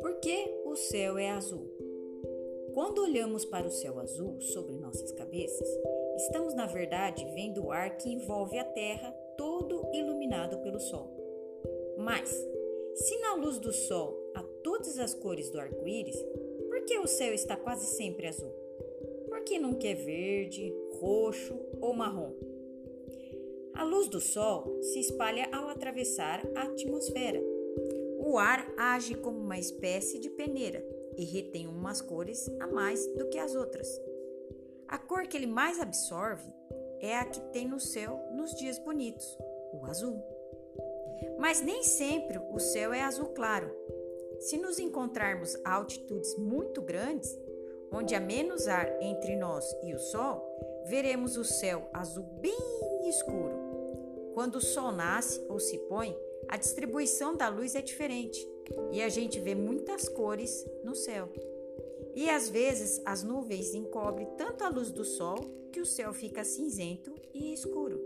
Por que o céu é azul? Quando olhamos para o céu azul sobre nossas cabeças, estamos na verdade vendo o ar que envolve a Terra todo iluminado pelo Sol. Mas, se na luz do Sol há todas as cores do arco-íris, por que o céu está quase sempre azul? Por que nunca é verde, roxo ou marrom? A luz do Sol se espalha ao atravessar a atmosfera. O ar age como uma espécie de peneira e retém umas cores a mais do que as outras. A cor que ele mais absorve é a que tem no céu nos dias bonitos, o azul. Mas nem sempre o céu é azul claro. Se nos encontrarmos a altitudes muito grandes, onde há menos ar entre nós e o Sol, veremos o céu azul bem escuro. Quando o sol nasce ou se põe, a distribuição da luz é diferente e a gente vê muitas cores no céu. E às vezes as nuvens encobrem tanto a luz do sol que o céu fica cinzento e escuro.